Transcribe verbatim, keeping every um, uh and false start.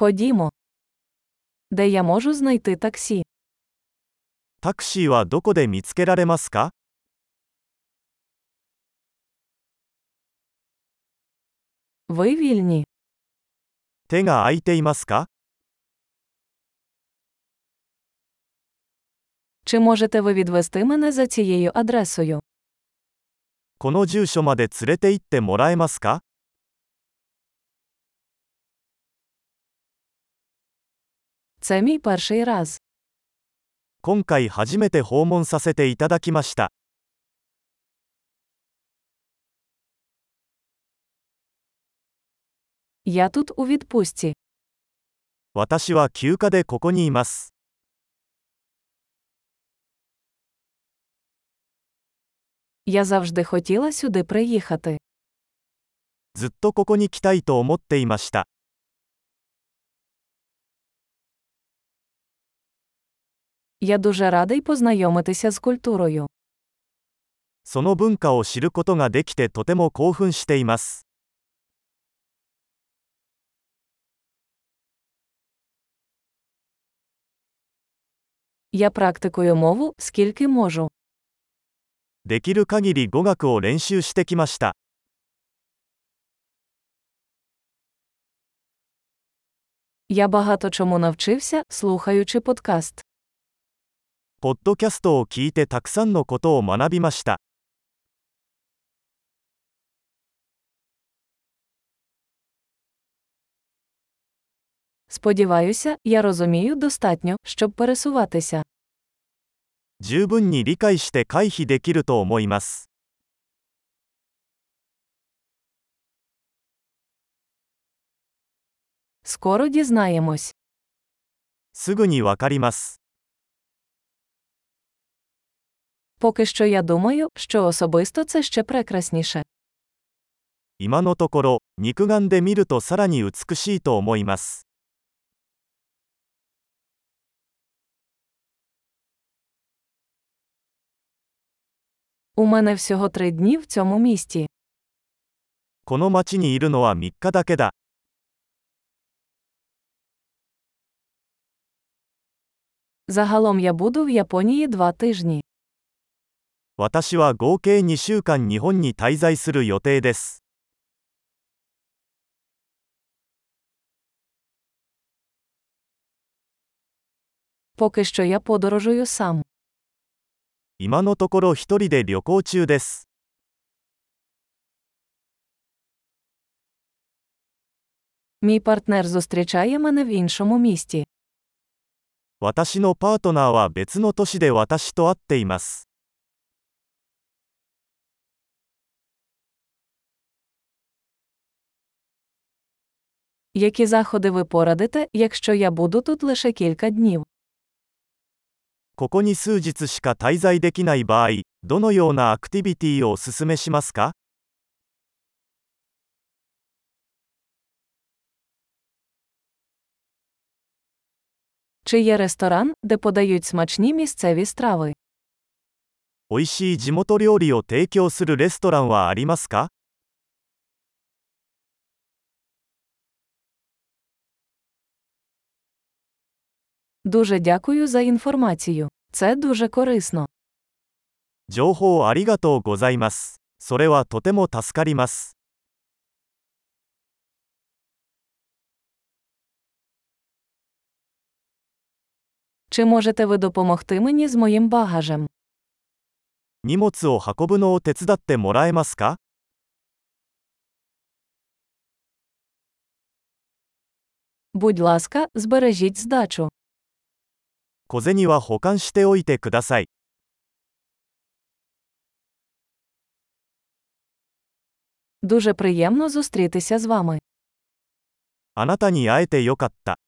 Ходімо. Де я можу знайти таксі? タクシーはどこで見つけられますか? Ви вільні? 手が空いていますか? Чи можете ви відвести мене за цією адресою? この住所まで連れて行ってもらえますか? Це мій перший раз. 今回初めて訪問させていただきました。Я тут у відпустці. 私は休暇でここにいます。Я завжди хотіла сюди приїхати. ずっとここに来たいと思っていました。Я дуже радий познайомитися з культурою. その文化を知ることができてとても興奮しています。Я практикую мову, скільки можу. できる限り語学を練習してきました。Я багато чому навчився, слухаючи подкаст.ポッドキャストを聞いてたくさんのことを学びました。Сподіваюся, я розумію достатньо, щоб пересуватися. 十分に理解して回避できると思います。Скоро дізнаємось. すぐにわかります。Поки що я думаю, що особисто це ще прекрасніше. 今のところ、肉眼で見るとさらに美しいと思います。У мене всього три дні в цьому місті. この町にいるのはみっかだけだ。Загалом я буду в Японії два тижні.私は合計にしゅうかん日本に滞在する予定です。Поки що я подорожую сам. 今のところ一人で旅行中です。Мій партнер зустрічає мене в іншому місті. 私のパートナーは別の都市で私と会っています。Які заходи ви порадите, якщо я буду тут лише кілька днів? ここに数日しか滞在できない場合、どのようなアクティビティをお勧めしますか? ち є ресторан, де подають смачні місцеві страви? おいしい地元料理を提供するレストランはありますか?Дуже дякую за інформацію. Це дуже корисно. 情報ありがとうございます。それはとても助かります。Чи можете ви допомогти мені з моїм багажем? 荷物を運ぶのを手伝ってもらえますか?Будь ласка, збережіть здачу.小銭は保管しておいてください。Дуже приємно зустрітися з вами. あなたに会えてよかった。